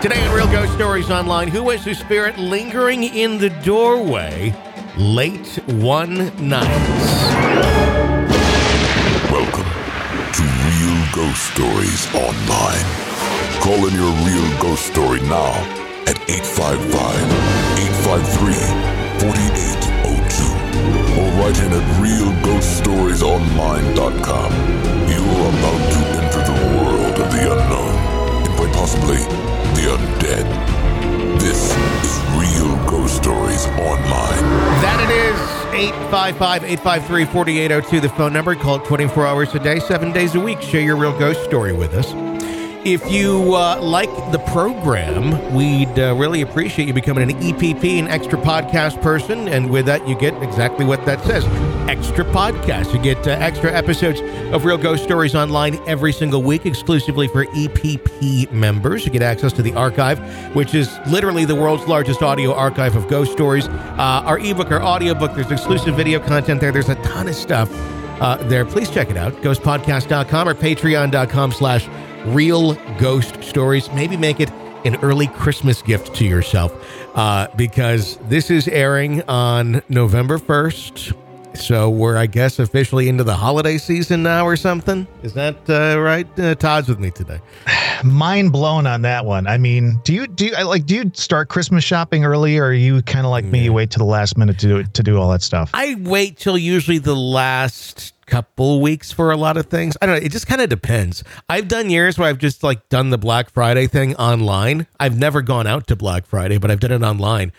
Today on Real Ghost Stories Online, who was the spirit lingering in the doorway late one night? Welcome to Real Ghost Stories Online. Call in your real ghost story now at 855-853-4802 or write in at realghoststoriesonline.com. You are about to enter the world of the unknown, and quite possibly the undead. This is Real Ghost Stories Online. That it is. 855-853-4802, the phone number. Call it 24 hours a day, 7 days a week. Share your real ghost story with us. If you like the program, we'd really appreciate you becoming an EPP, an extra podcast person. And with that, you get exactly what that says, extra podcasts. You get extra episodes of Real Ghost Stories Online every single week, exclusively for EPP members. You get access to the archive, which is literally the world's largest audio archive of ghost stories. Our ebook, our audiobook, there's exclusive video content there. There's a ton of stuff there. Please check it out, ghostpodcast.com or patreon.com/Real Ghost Stories. Maybe make it an early Christmas gift to yourself, because this is airing on November 1st. So we're, I guess, officially into the holiday season now or something. Is that right? Todd's with me today. Mind blown on that one. I mean, do you start Christmas shopping early, or are you kind of like me? You wait to the last minute to do all that stuff. I wait till usually the last couple weeks for a lot of things. I don't know. It just kind of depends. I've done years where I've just like done the Black Friday thing online. I've never gone out to Black Friday, but I've done it online.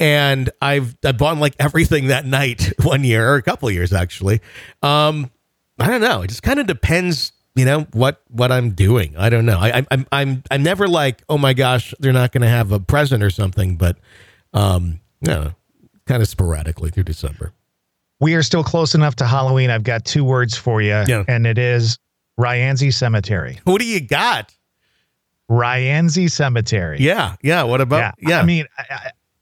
And I bought like everything that night one year, or a couple of years actually. I don't know. It just kind of depends, you know, what I'm doing. I don't know. I'm never like, oh my gosh, they're not going to have a present or something. But no, kind of sporadically through December. We are still close enough to Halloween. I've got two words for you, and it is Ryanzi Cemetery. What do you got? Ryanzi Cemetery. Yeah. What about? Yeah. I mean,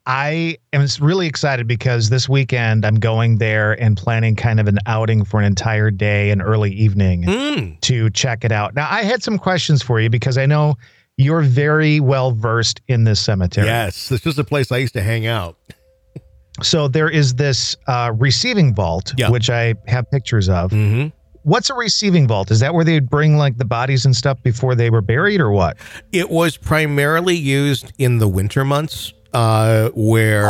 I am really excited because this weekend I'm going there and planning kind of an outing for an entire day and early evening to check it out. Now, I had some questions for you because I know you're very well versed in this cemetery. Yes, this is a place I used to hang out. So there is this receiving vault, which I have pictures of. Mm-hmm. What's a receiving vault? Is that where they'd bring like the bodies and stuff before they were buried, or what? It was primarily used in the winter months where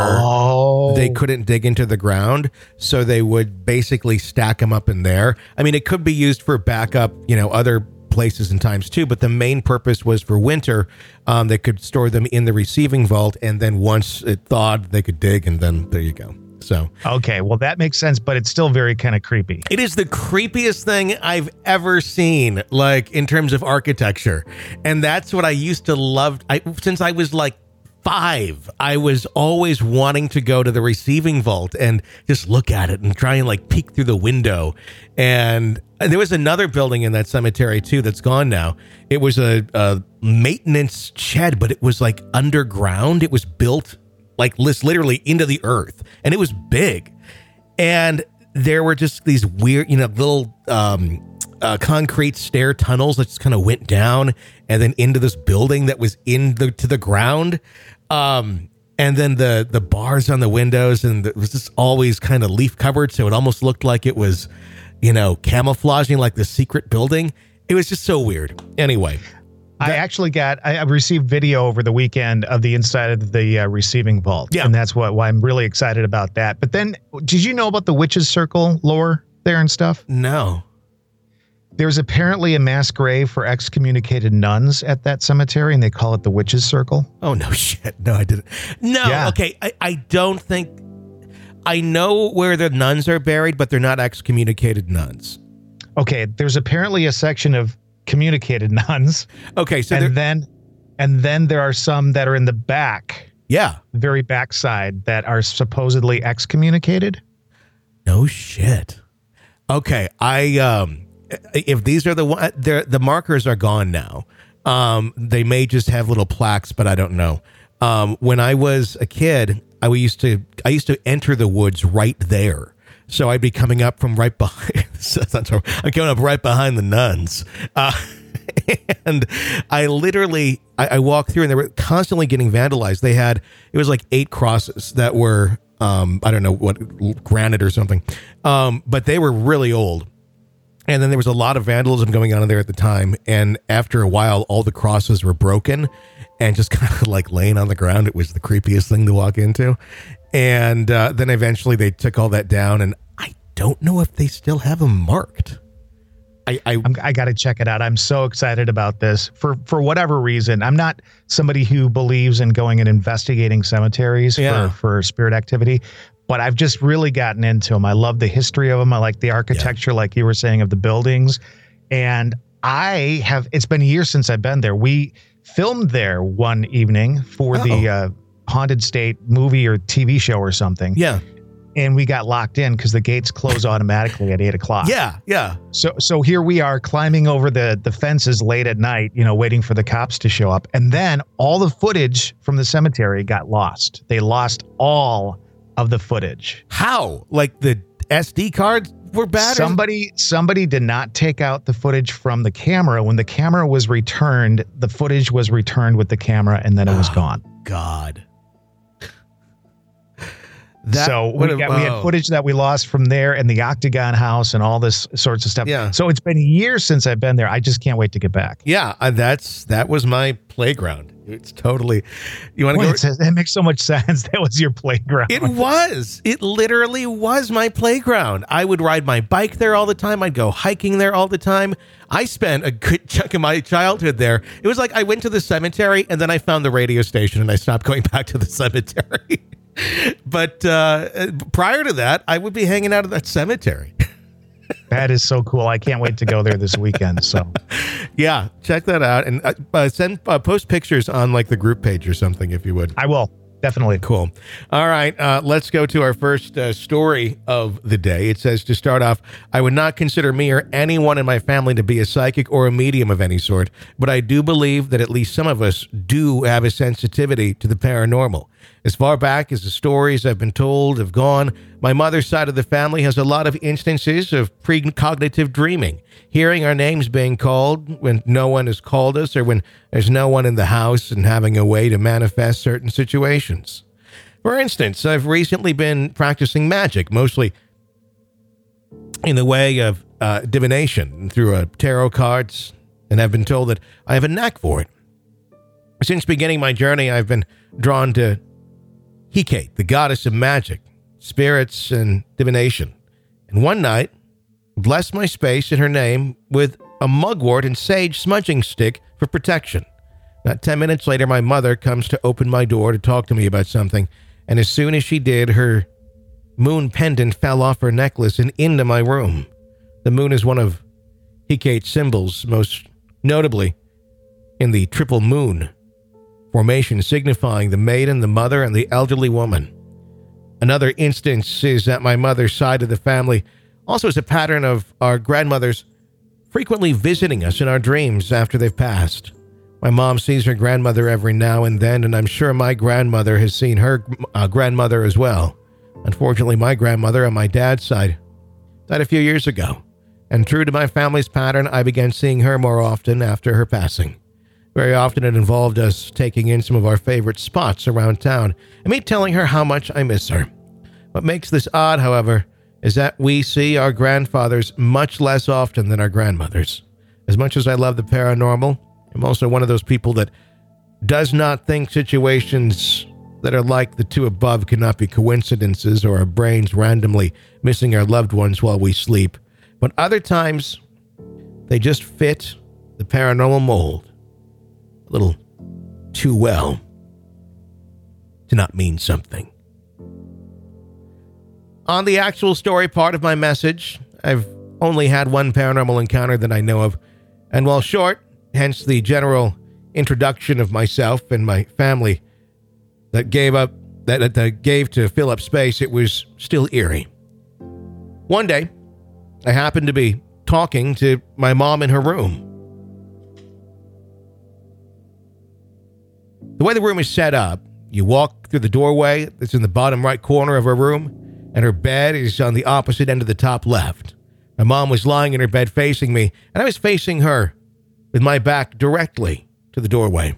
they couldn't dig into the ground. So they would basically stack them up in there. I mean, it could be used for backup, you know, other places and times too, but the main purpose was for winter. They could store them in the receiving vault, and then once it thawed, they could dig, and then there you go. So okay, well that makes sense, but it's still very kind of creepy. It is the creepiest thing I've ever seen, like in terms of architecture, and that's what I used to love. Since I was like 5, I was always wanting to go to the receiving vault and just look at it and try and like peek through the window. And there was another building in that cemetery too that's gone now. It was a maintenance shed, but it was like underground. It was built like literally into the earth, and it was big. And there were just these weird, you know, little concrete stair tunnels that just kind of went down and then into this building that was to the ground. And then the bars on the windows, and it was just always kind of leaf covered. So it almost looked like it was, you know, camouflaging like the secret building. It was just so weird. Anyway. I received video over the weekend of the inside of the receiving vault. Yeah. And that's why I'm really excited about that. But then, did you know about the witch's circle lore there and stuff? No. There's apparently a mass grave for excommunicated nuns at that cemetery, and they call it the Witch's Circle. Oh, no shit. No, I didn't. No, yeah. Okay. I don't think... I know where the nuns are buried, but they're not excommunicated nuns. Okay. There's apparently a section of communicated nuns. Okay. So and then there are some that are in the back. Yeah. Very backside that are supposedly excommunicated. No shit. Okay. If these are the markers are gone now. They may just have little plaques, but I don't know. When I was a kid, I used to enter the woods right there. So I'd be coming up from right behind. I'm coming up right behind the nuns. And I literally, I walked through and they were constantly getting vandalized. They had, it was like 8 crosses that were, I don't know what, granite or something. But they were really old. And then there was a lot of vandalism going on in there at the time. And after a while, all the crosses were broken and just kind of like laying on the ground. It was the creepiest thing to walk into. And then eventually they took all that down. And I don't know if they still have them marked. I got to check it out. I'm so excited about this for whatever reason. I'm not somebody who believes in going and investigating cemeteries for spirit activity, but I've just really gotten into them. I love the history of them. I like the architecture, like you were saying, of the buildings. And I have, it's been years since I've been there. We filmed there one evening for the Haunted State movie or TV show or something. Yeah. And we got locked in because the gates close automatically at 8 o'clock. Yeah, yeah. So here we are climbing over the fences late at night, you know, waiting for the cops to show up. And then all the footage from the cemetery got lost. They lost all of the footage. How? Like the SD cards were bad? Somebody did not take out the footage from the camera. When the camera was returned, the footage was returned with the camera, and then it was gone. God. We had footage that we lost from there and the Octagon house and all this sorts of stuff. Yeah. So it's been years since I've been there. I just can't wait to get back. Yeah, that was my playground. It's totally. You want to go? That makes so much sense. That was your playground. It was. It literally was my playground. I would ride my bike there all the time. I'd go hiking there all the time. I spent a good chunk of my childhood there. It was like I went to the cemetery and then I found the radio station and I stopped going back to the cemetery. But prior to that, I would be hanging out at that cemetery. That is so cool. I can't wait to go there this weekend. So, yeah, check that out and post pictures on like the group page or something if you would. I will. Definitely. Cool. All right. Let's go to our first story of the day. It says, to start off, I would not consider me or anyone in my family to be a psychic or a medium of any sort, but I do believe that at least some of us do have a sensitivity to the paranormal. As far back as the stories I've been told have gone, my mother's side of the family has a lot of instances of precognitive dreaming, hearing our names being called when no one has called us or when there's no one in the house, and having a way to manifest certain situations. For instance, I've recently been practicing magic, mostly in the way of divination through tarot cards, and I've been told that I have a knack for it. Since beginning my journey, I've been drawn to Hecate, the goddess of magic, spirits, and divination. And one night, blessed my space in her name with a mugwort and sage smudging stick for protection. Not 10 minutes later, my mother comes to open my door to talk to me about something. And as soon as she did, her moon pendant fell off her necklace and into my room. The moon is one of Hecate's symbols, most notably in the triple moon formation, signifying the maiden, the mother, and the elderly woman. Another instance is that my mother's side of the family also is a pattern of our grandmothers frequently visiting us in our dreams after they've passed. My mom sees her grandmother every now and then, and I'm sure my grandmother has seen her grandmother as well. Unfortunately, my grandmother on my dad's side died a few years ago, and true to my family's pattern, I began seeing her more often after her passing. Very often it involved us taking in some of our favorite spots around town and me telling her how much I miss her. What makes this odd, however, is that we see our grandfathers much less often than our grandmothers. As much as I love the paranormal, I'm also one of those people that does not think situations that are like the two above cannot be coincidences or our brains randomly missing our loved ones while we sleep. But other times, they just fit the paranormal mold a little too well to not mean something. On the actual story part of my message, I've only had one paranormal encounter that I know of, and while short, hence the general introduction of myself and my family that gave to fill up space, it was still eerie. One day, I happened to be talking to my mom in her room. The way the room is set up, you walk through the doorway that's in the bottom right corner of her room, and her bed is on the opposite end of the top left. My mom was lying in her bed facing me, and I was facing her. with my back directly to the doorway.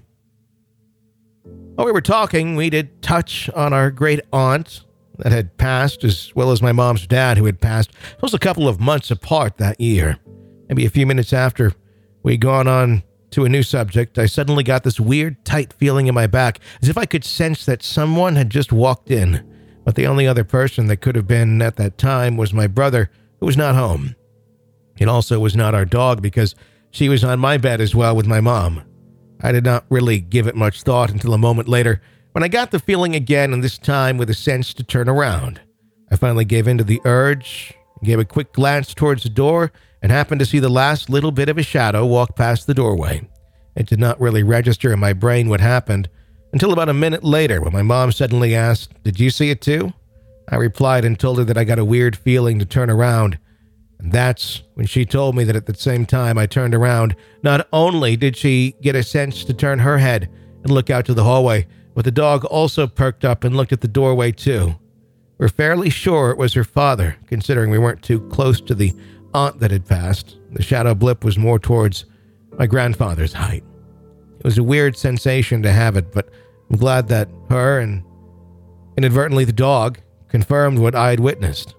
While we were talking, we did touch on our great aunt that had passed, as well as my mom's dad, who had passed just a couple of months apart that year. Maybe a few minutes after we'd gone on to a new subject, I suddenly got this weird, tight feeling in my back, as if I could sense that someone had just walked in. But the only other person that could have been at that time was my brother, who was not home. It also was not our dog, because she was on my bed as well with my mom. I did not really give it much thought until a moment later, when I got the feeling again, and this time with a sense to turn around. I finally gave in to the urge, gave a quick glance towards the door, and happened to see the last little bit of a shadow walk past the doorway. It did not really register in my brain what happened until about a minute later, when my mom suddenly asked, "Did you see it too?" I replied and told her that I got a weird feeling to turn around. And that's when she told me that at the same time I turned around, not only did she get a sense to turn her head and look out to the hallway, but the dog also perked up and looked at the doorway too. We're fairly sure it was her father, considering we weren't too close to the aunt that had passed. The shadow blip was more towards my grandfather's height. It was a weird sensation to have it, but I'm glad that her and inadvertently the dog confirmed what I had witnessed.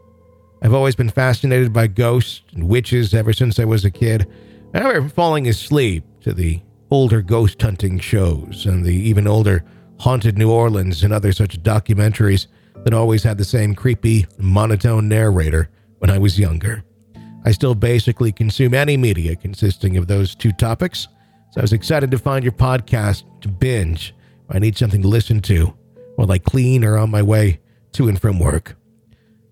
I've always been fascinated by ghosts and witches ever since I was a kid. I remember falling asleep to the older ghost hunting shows and the even older Haunted New Orleans and other such documentaries that always had the same creepy, monotone narrator when I was younger. I still basically consume any media consisting of those two topics, so I was excited to find your podcast to binge if I need something to listen to while I clean or on my way to and from work.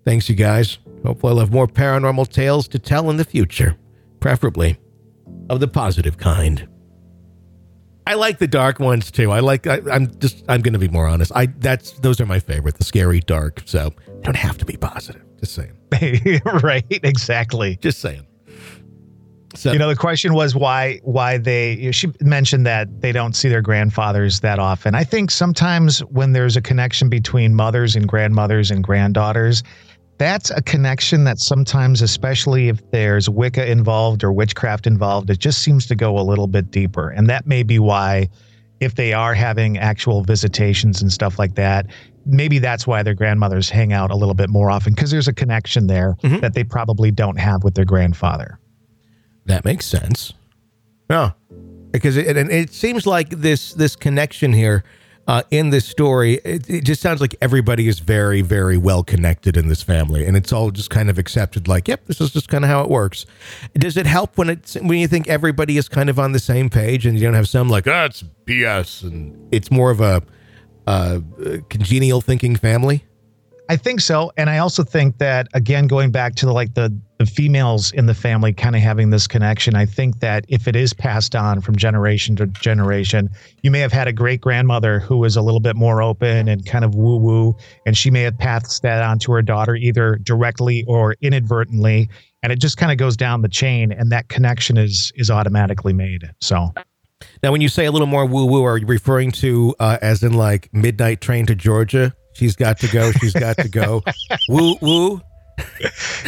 Thanks, you guys. Hopefully I'll have more paranormal tales to tell in the future, preferably of the positive kind. I like the dark ones too. I'm going to be more honest. Those are my favorite, the scary dark. So they don't have to be positive. Just saying. Right. Exactly. Just saying. So, the question was why she mentioned that they don't see their grandfathers that often. I think sometimes when there's a connection between mothers and grandmothers and granddaughters, that's a connection that sometimes, especially if there's Wicca involved or witchcraft involved, it just seems to go a little bit deeper. And that may be why, if they are having actual visitations and stuff like that, maybe that's why their grandmothers hang out a little bit more often, because there's a connection there that they probably don't have with their grandfather. That makes sense. Yeah, because it seems like this connection here in this story, it just sounds like everybody is very, very well connected in this family, and it's all just kind of accepted. Like, yep, this is just kind of how it works. Does it help when you think everybody is kind of on the same page, and you don't have some like, it's BS, and it's more of a congenial thinking family? I think so, and I also think that, again, going back to the females in the family kind of having this connection, I think that if it is passed on from generation to generation, you may have had a great-grandmother who was a little bit more open and kind of woo-woo, and she may have passed that on to her daughter either directly or inadvertently, and it just kind of goes down the chain, and that connection is automatically made. So, now, when you say a little more woo-woo, are you referring to as in like Midnight Train to Georgia? She's got to go. Woo-woo.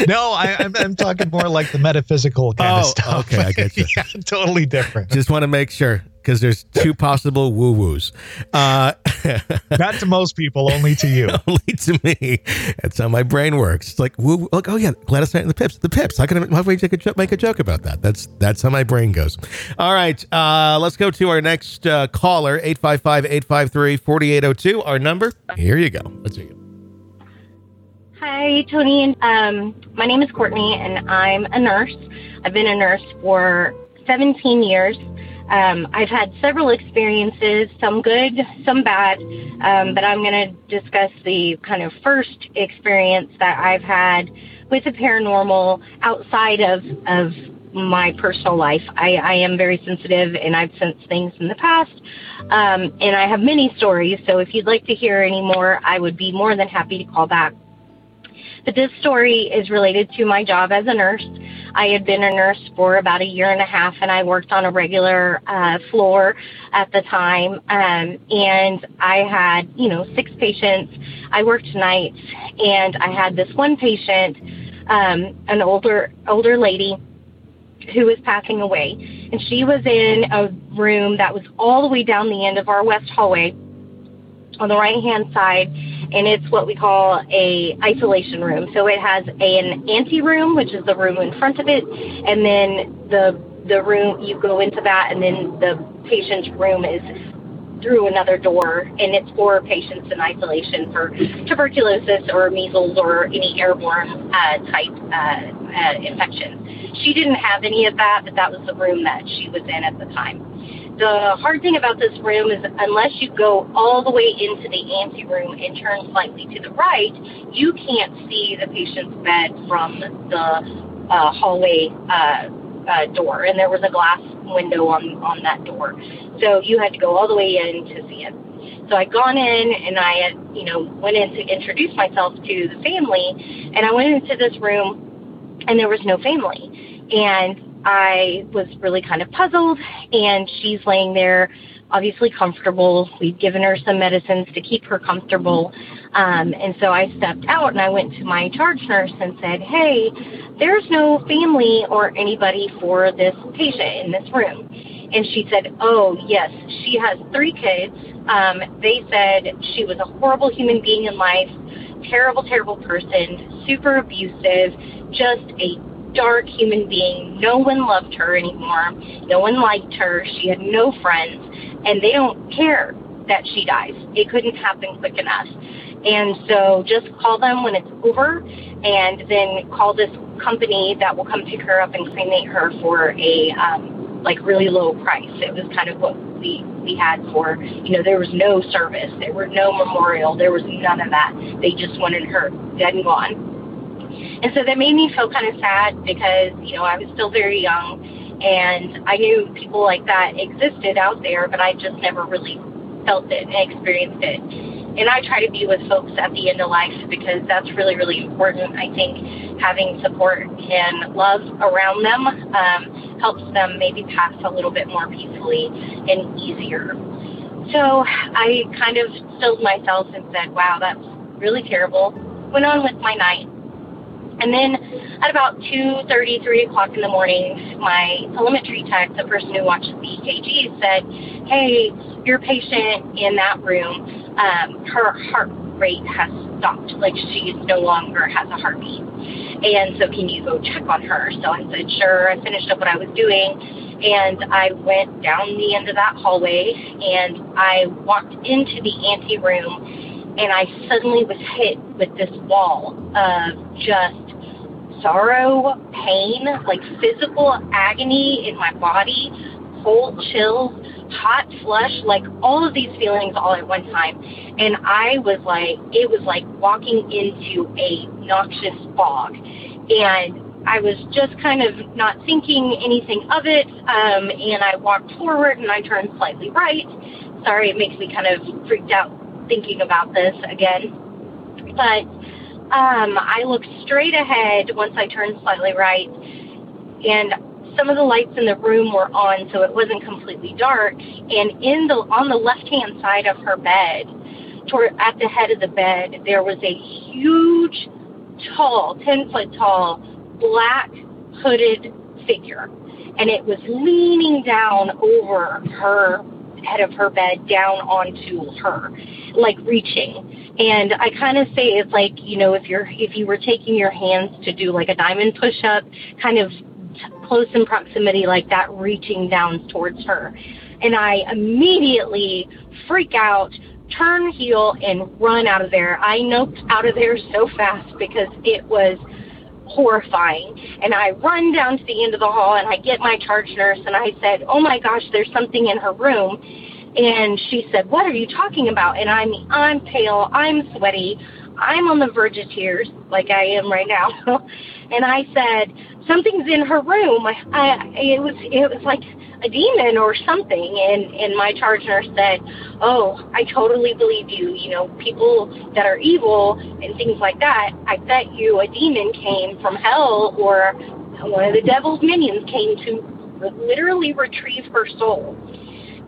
No, I'm talking more like the metaphysical kind of stuff. Okay, I get you. Yeah, totally different. Just want to make sure, because there's two possible woo-woos. Not to most people, only to you. Only to me. That's how my brain works. It's like, woo, like, oh yeah, Gladys Knight and the Pips. The Pips. How can I make a joke about that? That's how my brain goes. All right, let's go to our next caller, 855-853-4802. Our number. Here you go. Let's hear you. Hi, Tony. My name is Courtney, and I'm a nurse. I've been a nurse for 17 years. I've had several experiences, some good, some bad, but I'm going to discuss the kind of first experience that I've had with the paranormal outside of my personal life. I am very sensitive, and I've sensed things in the past, and I have many stories, so if you'd like to hear any more, I would be more than happy to call back. But this story is related to my job as a nurse. I had been a nurse for about a year and a half, and I worked on a regular floor at the time. And I had, 6 patients. I worked nights, and I had this one patient, an older lady, who was passing away, and she was in a room that was all the way down the end of our west hallway on the right-hand side, and it's what we call a isolation room. So it has an ante room, which is the room in front of it, and then the room, you go into that, and then the patient's room is through another door, and it's for patients in isolation for tuberculosis or measles or any airborne type infections. She didn't have any of that, but that was the room that she was in at the time. The hard thing about this room is unless you go all the way into the ante room and turn slightly to the right, you can't see the patient's bed from the hallway door, and there was a glass window on that door. So you had to go all the way in to see it. So I'd gone in, and I had, you know, went in to introduce myself to the family, and I went into this room, and there was no family. And I was really kind of puzzled, and she's laying there, obviously comfortable. We'd given her some medicines to keep her comfortable. And so I stepped out, and I went to my charge nurse and said, hey, there's no family or anybody for this patient in this room. And she said, oh, yes, she has 3 kids. They said she was a horrible human being in life, terrible, terrible person, super abusive, just a dark human being. No one loved her anymore. No one liked her. She had no friends, and they don't care that she dies. It couldn't happen quick enough. And so just call them when it's over, and then call this company that will come pick her up and cremate her for a really low price. It was kind of what we had for, you know, there was no service. There were no memorial. There was none of that. They just wanted her dead and gone. And so that made me feel kind of sad because, you know, I was still very young, and I knew people like that existed out there, but I just never really felt it and experienced it. And I try to be with folks at the end of life because that's really, really important. I think having support and love around them helps them maybe pass a little bit more peacefully and easier. So I kind of stilled myself and said, wow, that's really terrible. Went on with my night. And then at about 2:30, 3 o'clock in the morning, my telemetry tech, the person who watches the EKG, said, hey, your patient in that room, her heart rate has stopped. Like, she no longer has a heartbeat. And so can you go check on her? So I said, sure. I finished up what I was doing, and I went down the end of that hallway, and I walked into the ante room, and I suddenly was hit with this wall of just sorrow, pain, like physical agony in my body, cold chills, hot flush, like all of these feelings all at one time. And I was like, it was like walking into a noxious fog. And I was just kind of not thinking anything of it. And I walked forward, and I turned slightly right. Sorry, it makes me kind of freaked out thinking about this again, but I looked straight ahead once I turned slightly right, and some of the lights in the room were on, so it wasn't completely dark, and on the left-hand side of her bed, at the head of the bed, there was a huge, tall, 10-foot-tall, black hooded figure, and it was leaning down over her head of her bed down onto her, like reaching. And I kind of say it's like, you know, if you were taking your hands to do like a diamond push-up, kind of close in proximity like that, reaching down towards her. And I immediately freak out, turn heel, and run out of there. I noped out of there so fast because it was horrifying. And I run down to the end of the hall, and I get my charge nurse, and I said, oh my gosh, there's something in her room. And she said, what are you talking about? And I mean, I'm pale, I'm sweaty, I'm on the verge of tears, like I am right now. And I said, something's in her room. It was like a demon or something. And my charge nurse said, oh, I totally believe you. You know, people that are evil and things like that, I bet you a demon came from hell or one of the devil's minions came to literally retrieve her soul.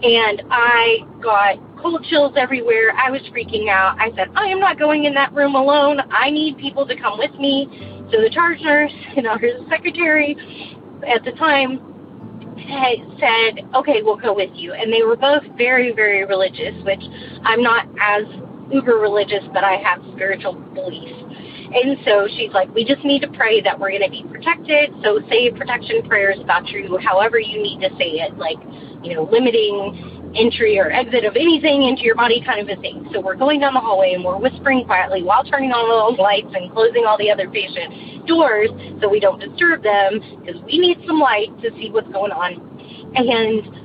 And I got cold chills everywhere. I was freaking out. I said, I am not going in that room alone. I need people to come with me. So the charge nurse and our secretary at the time said, okay, we'll go with you. And they were both very, very religious, which I'm not as uber religious, but I have spiritual beliefs. And so she's like, we just need to pray that we're going to be protected. So say protection prayers about you, however you need to say it, like, you know, limiting entry or exit of anything into your body kind of a thing. So we're going down the hallway and we're whispering quietly while turning on all the lights and closing all the other patient doors so we don't disturb them because we need some light to see what's going on. And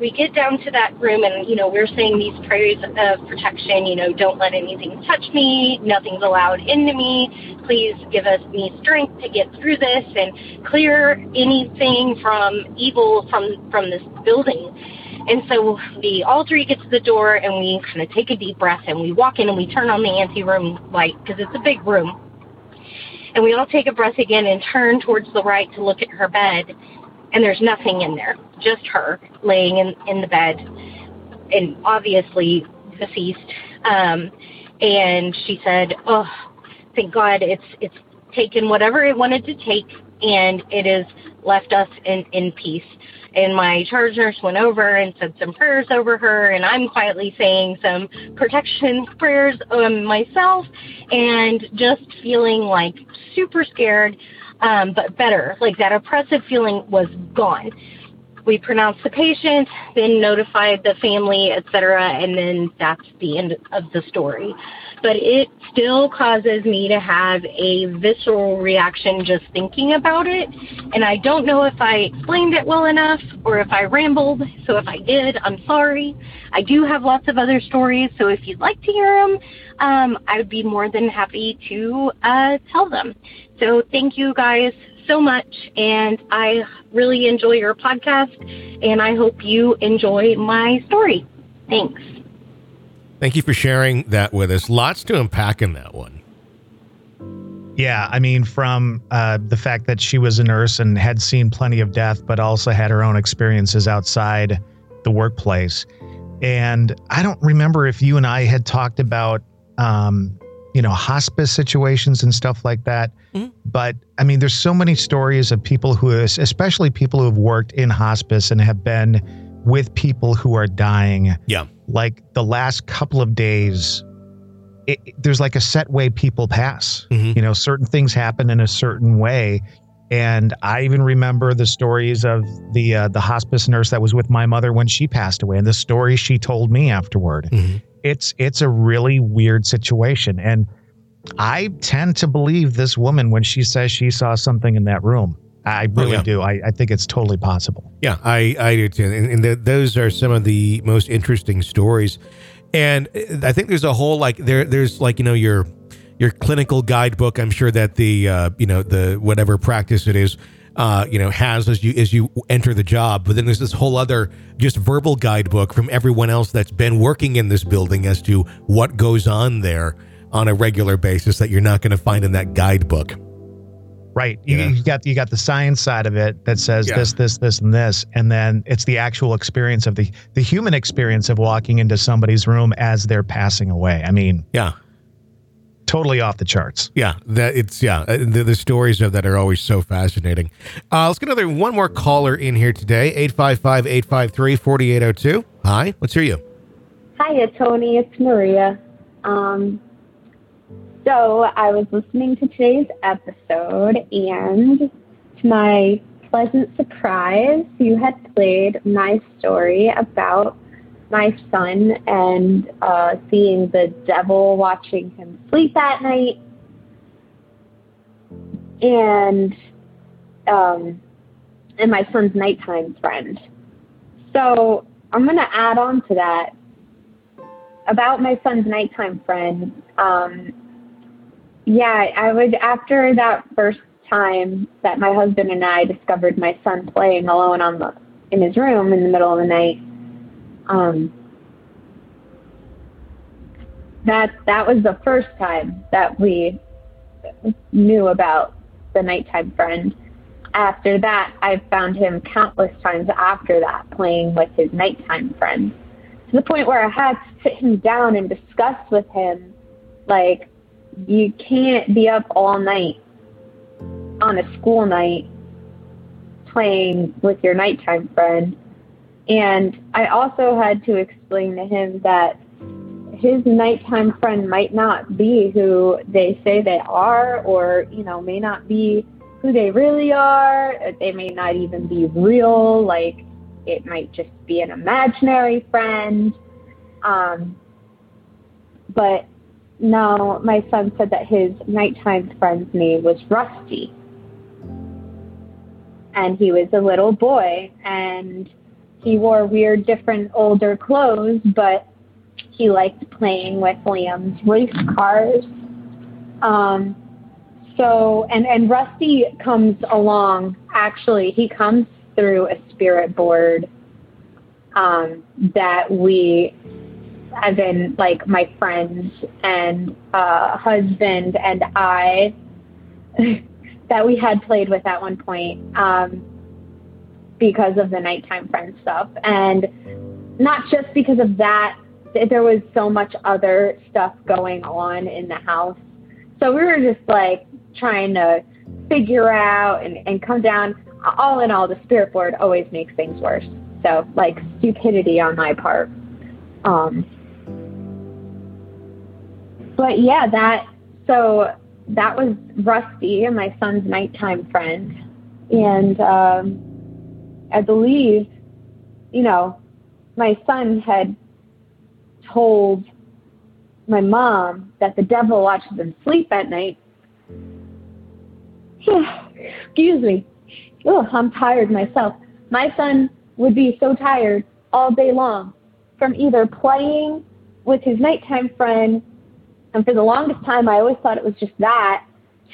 we get down to that room and, you know, we're saying these prayers of protection, you know, don't let anything touch me, nothing's allowed into me, please give us me strength to get through this and clear anything from evil from this building. And so the all three get to the door and we kind of take a deep breath and we walk in and we turn on the anteroom light because it's a big room. And we all take a breath again and turn towards the right to look at her bed. And there's nothing in there, just her laying in the bed and obviously deceased. And she said, oh, thank God it's taken whatever it wanted to take and it has left us in peace. And my charge nurse went over and said some prayers over her, and I'm quietly saying some protection prayers myself and just feeling like super scared. But better, like that oppressive feeling was gone. We pronounced the patient, then notified the family, etc., and then that's the end of the story. But it still causes me to have a visceral reaction just thinking about it, and I don't know if I explained it well enough or if I rambled, so if I did, I'm sorry. I do have lots of other stories, so if you'd like to hear them, I would be more than happy to tell them. So thank you guys so much, and I really enjoy your podcast, and I hope you enjoy my story. Thanks. Thank you for sharing that with us. Lots to unpack in that one. Yeah, I mean, from the fact that she was a nurse and had seen plenty of death, but also had her own experiences outside the workplace. And I don't remember if you and I had talked about you know, hospice situations and stuff like that. Mm-hmm. But I mean, there's so many stories of people who, especially people who have worked in hospice and have been with people who are dying. Yeah. Like the last couple of days, there's like a set way people pass, mm-hmm. you know, certain things happen in a certain way. And I even remember the stories of the hospice nurse that was with my mother when she passed away and the story she told me afterward. Mm-hmm. It's a really weird situation. And I tend to believe this woman when she says she saw something in that room. I really do. I think it's totally possible. Yeah, I do too. And those are some of the most interesting stories. And I think there's a whole, like, there's like, you know, your clinical guidebook. I'm sure that the, you know, the whatever practice it is, you know, has as you enter the job. But then there's this whole other just verbal guidebook from everyone else that's been working in this building as to what goes on there on a regular basis that you're not going to find in that guidebook. Right. Yeah. You got the science side of it that says this, and this. And then it's the actual experience of the human experience of walking into somebody's room as they're passing away. I mean, yeah, totally off the charts. Yeah, the stories of that are always so fascinating. Let's get another one more caller in here today. 855-853-4802. Hi, let's hear you. Hiya, Tony. It's Maria. So I was listening to today's episode, and to my pleasant surprise, you had played my story about my son and seeing the devil watching him sleep at night. And my son's nighttime friend. So I'm going to add on to that. About my son's nighttime friend, I would, after that first time that my husband and I discovered my son playing alone in his room in the middle of the night, that was the first time that we knew about the nighttime friend. After that, I've found him countless times after that playing with his nighttime friend, to the point where I had to sit him down and discuss with him, like, you can't be up all night on a school night playing with your nighttime friend. And I also had to explain to him that his nighttime friend might not be who they say they are, or, you know, may not be who they really are. They may not even be real. Like, it might just be an imaginary friend. But no, my son said that his nighttime friend's name was Rusty. And he was a little boy, and he wore weird, different, older clothes, but he liked playing with Liam's race cars. So Rusty comes along, actually, he comes through a spirit board that we, as in, like, my friends and husband and I, that we had played with at one point because of the nighttime friend stuff. And not just because of that, there was so much other stuff going on in the house. So we were just, like, trying to figure out and come down. All in all, the spirit board always makes things worse. So, like, stupidity on my part. But yeah, that was Rusty, my son's nighttime friend. And I believe, you know, my son had told my mom that the devil watches him sleep at night. Excuse me. Oh, I'm tired myself. My son would be so tired all day long from either playing with his nighttime friend, and for the longest time I always thought it was just that,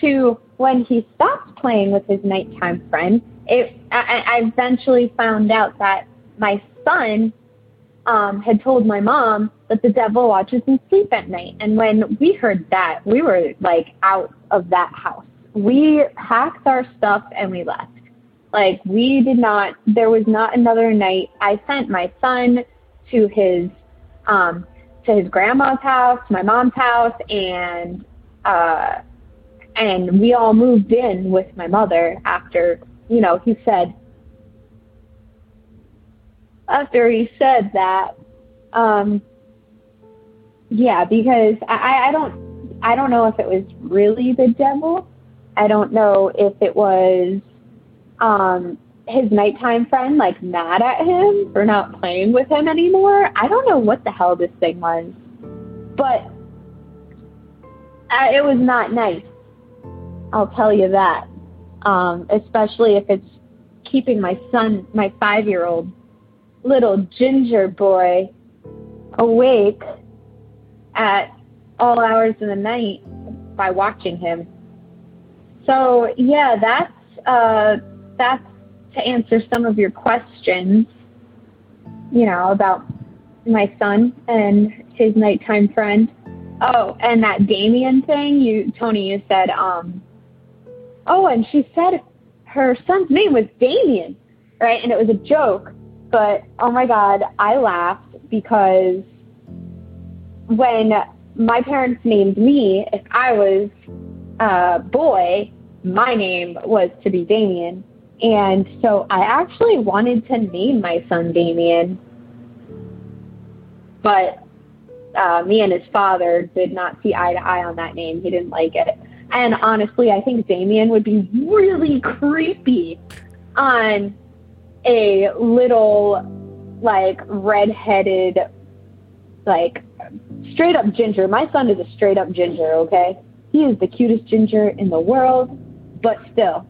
to when he stopped playing with his nighttime friend, I eventually found out that my son had told my mom that the devil watches him sleep at night. And when we heard that, we were, like, out of that house. We packed our stuff and we left. Like, we did not, there was not another night. I sent my son to his grandma's house, my mom's house, and we all moved in with my mother after, you know, he said that, yeah, because I don't know if it was really the devil. I don't know if it was his nighttime friend, like, mad at him for not playing with him anymore. I don't know what the hell this thing was, but it was not nice. I'll tell you that, especially if it's keeping my son, my 5-year-old little ginger boy, awake at all hours of the night by watching him. So yeah, that's to answer some of your questions, you know, about my son and his nighttime friend. Oh, and that Damien thing, Tony, you said, oh, and she said her son's name was Damien, right? And it was a joke, but oh my God, I laughed because when my parents named me, if I was a boy, my name was to be Damien. And so I actually wanted to name my son Damien, but me and his father did not see eye to eye on that name. He didn't like it. And honestly, I think Damien would be really creepy on a little, like, redheaded, like, straight up ginger. My son is a straight up ginger, okay? He is the cutest ginger in the world, but still.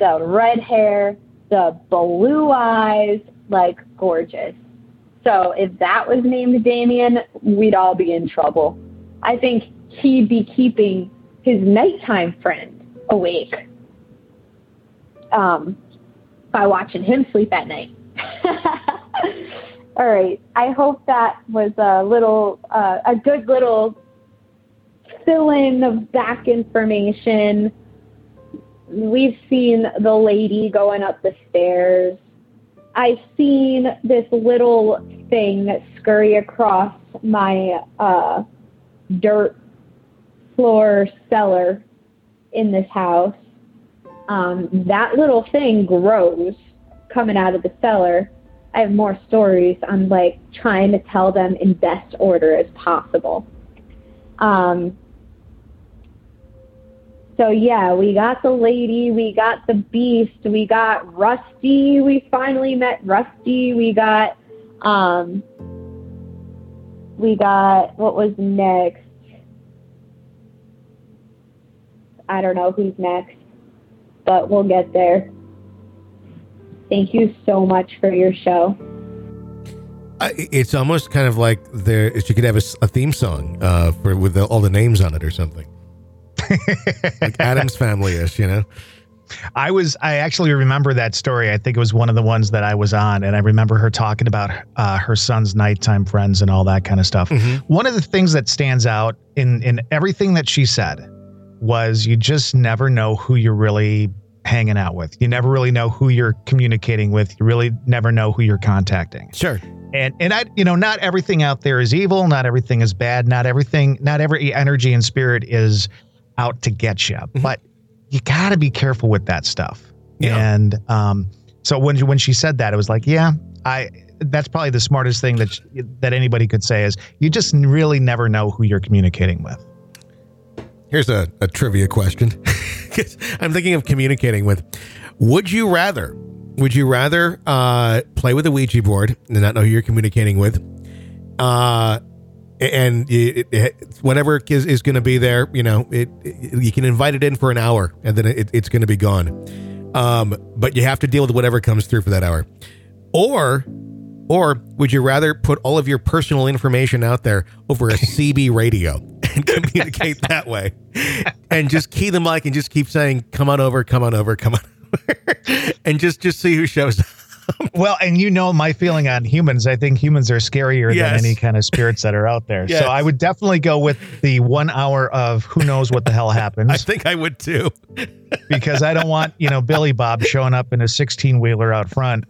The red hair, the blue eyes, like, gorgeous. So if that was named Damien, we'd all be in trouble. I think he'd be keeping his nighttime friend awake by watching him sleep at night. All right. I hope that was a good little fill-in of back information. We've seen the lady going up the stairs. I've seen this little thing scurry across my dirt floor cellar in this house. That little thing grows coming out of the cellar, I have more stories. I'm like trying to tell them in best order as possible. So yeah, we got the lady, we got the beast, we got Rusty. We finally met Rusty. We got what was next? I don't know who's next, but we'll get there. Thank you so much for your show. It's almost kind of like you could have a theme song with all the names on it or something. Like Adam's Family-ish, you know? I actually remember that story. I think it was one of the ones that I was on, and I remember her talking about her son's nighttime friends and all that kind of stuff. Mm-hmm. One of the things that stands out in everything that she said was you just never know who you're really hanging out with. You never really know who you're communicating with. You really never know who you're contacting. Sure. And I, you know, not everything out there is evil. Not everything is bad. Not every energy and spirit is out to get you. Mm-hmm. But you got to be careful with that stuff. Yeah. And so when she said that, it was like, yeah, that's probably the smartest thing that anybody could say is you just really never know who you're communicating with. Here's a trivia question. I'm thinking of communicating with. Would you rather play with a Ouija board and not know who you're communicating with? And whatever is going to be there, you know, you can invite it in for an hour and then it's going to be gone. But you have to deal with whatever comes through for that hour. Or would you rather put all of your personal information out there over a CB radio and communicate that way and just key the mic and just keep saying, come on over, and just see who shows up? Well, and you know my feeling on humans. I think humans are scarier than any kind of spirits that are out there. Yes. So I would definitely go with the 1 hour of who knows what the hell happens. I think I would too. Because I don't want, Billy Bob showing up in a 16-wheeler out front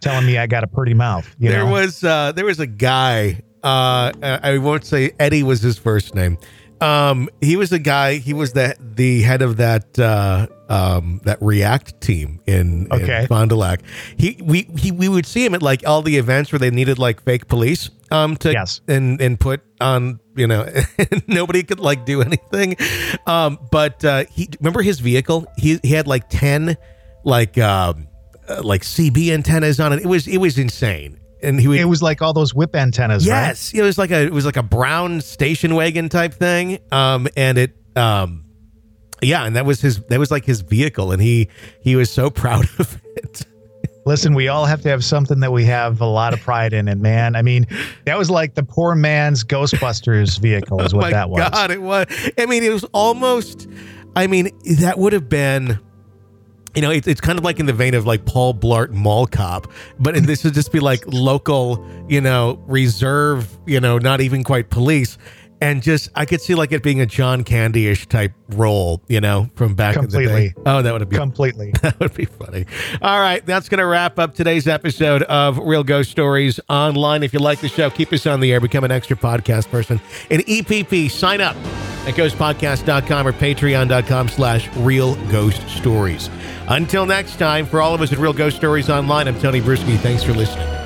telling me I got a pretty mouth. There was a guy, I won't say Eddie was his first name. He was a guy, he was the head of that that React team in Fond du Lac. We would see him at like all the events where they needed like fake police and put on, nobody could like do anything. But he remember his vehicle? He had like 10 like CB antennas on it. It was insane. And it was like all those whip antennas, right? Yes, it was like a brown station wagon type thing, and that was like his vehicle, and he was so proud of it. Listen, we all have to have something that we have a lot of pride in, and man, I mean, that was like the poor man's Ghostbusters vehicle, is what that was. Oh my God, it was. I mean, it was almost. I mean, that would have been. It's kind of like in the vein of like Paul Blart Mall Cop, but this would just be like local, reserve, not even quite police. And just, I could see like it being a John Candy-ish type role, from back in the day. Oh, that would be completely. That would be funny. All right. That's going to wrap up today's episode of Real Ghost Stories Online. If you like the show, keep us on the air. Become an extra podcast person. In EPP, sign up at ghostpodcast.com or patreon.com/Real Ghost Stories. Until next time, for all of us at Real Ghost Stories Online, I'm Tony Bruschi. Thanks for listening.